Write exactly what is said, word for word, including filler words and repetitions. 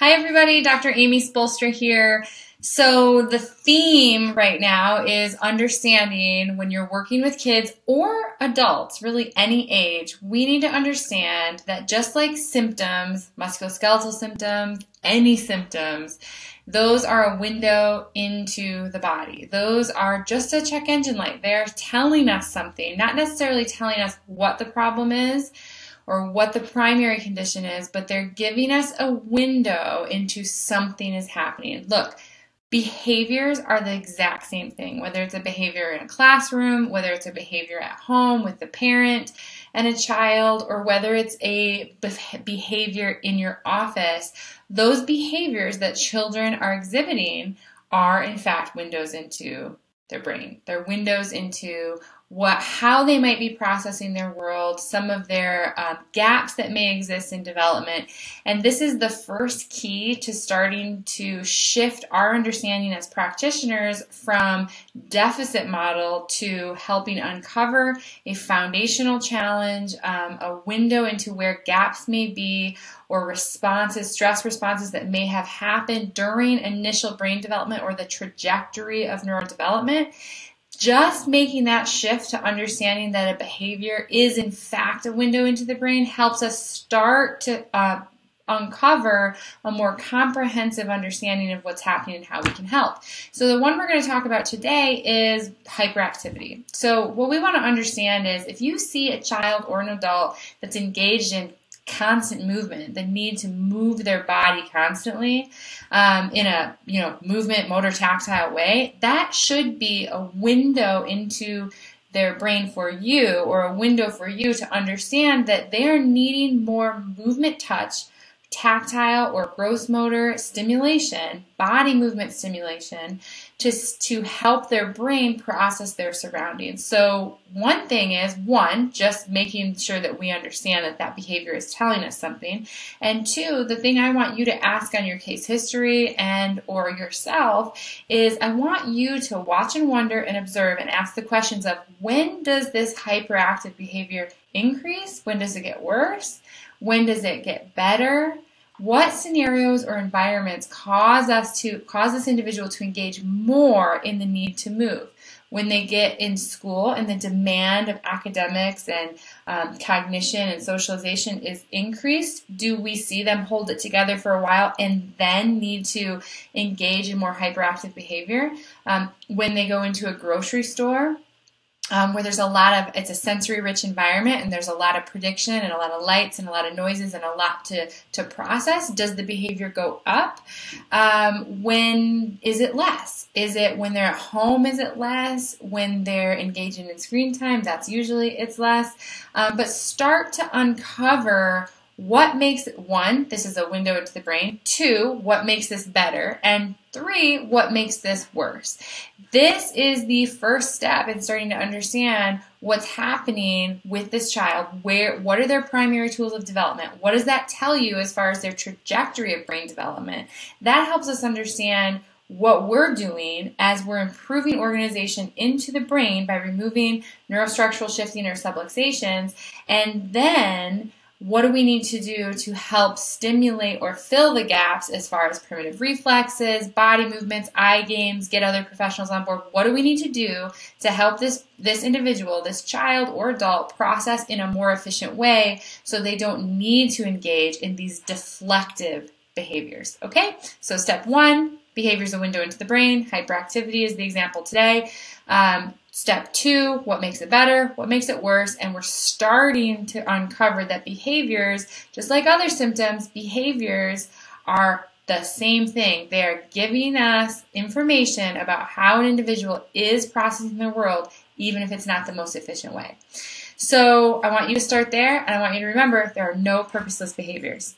Hi everybody, Doctor Amy Spolster here. So the theme right now is understanding when you're working with kids or adults, really any age, we need to understand that just like symptoms, musculoskeletal symptoms, any symptoms, those are a window into the body. Those are just a check engine light. They're telling us something, not necessarily telling us what the problem is, or what the primary condition is, but they're giving us a window into something is happening. Look, behaviors are the exact same thing, whether it's a behavior in a classroom, whether it's a behavior at home with the parent and a child, or whether it's a behavior in your office. Those behaviors that children are exhibiting are in fact windows into their brain. They're windows into What, how they might be processing their world, some of their uh, gaps that may exist in development. And this is the first key to starting to shift our understanding as practitioners from deficit model to helping uncover a foundational challenge, um, a window into where gaps may be or responses, stress responses that may have happened during initial brain development or the trajectory of neurodevelopment. Just making that shift to understanding that a behavior is in fact a window into the brain helps us start to uh, uncover a more comprehensive understanding of what's happening and how we can help. So the one we're going to talk about today is hyperactivity. So what we want to understand is if you see a child or an adult that's engaged in constant movement, the need to move their body constantly um, in a you know movement, motor, tactile way, that should be a window into their brain for you, or a window for you to understand that they're needing more movement, touch, tactile or gross motor stimulation, body movement stimulation, just to help their brain process their surroundings. So one thing is, one, just making sure that we understand that that behavior is telling us something. And two, the thing I want you to ask on your case history and or yourself is I want you to watch and wonder and observe and ask the questions of when does this hyperactive behavior increase? When does it get worse? When does it get better? What scenarios or environments cause us to cause this individual to engage more in the need to move? When they get in school and the demand of academics and um, cognition and socialization is increased, do we see them hold it together for a while and then need to engage in more hyperactive behavior? Um, when they go into a grocery store, Um, where there's a lot of, it's a sensory-rich environment and there's a lot of prediction and a lot of lights and a lot of noises and a lot to, to process, does the behavior go up? Um, when is it less? Is it when they're at home, is it less? When they're engaging in screen time, that's usually it's less. Um, but start to uncover what makes, one, this is a window into the brain, two, what makes this better, and three, what makes this worse. This is the first step in starting to understand what's happening with this child, where, what are their primary tools of development, what does that tell you as far as their trajectory of brain development. That helps us understand what we're doing as we're improving organization into the brain by removing neurostructural shifting or subluxations, and then what do we need to do to help stimulate or fill the gaps as far as primitive reflexes, body movements, eye games, get other professionals on board? What do we need to do to help this, this individual, this child or adult, process in a more efficient way so they don't need to engage in these deflective behaviors? Okay, so step one, behavior is a window into the brain. Hyperactivity is the example today. Um, Step two, what makes it better, what makes it worse, and we're starting to uncover that behaviors, just like other symptoms, behaviors are the same thing. They are giving us information about how an individual is processing the world, even if it's not the most efficient way. So I want you to start there, and I want you to remember there are no purposeless behaviors.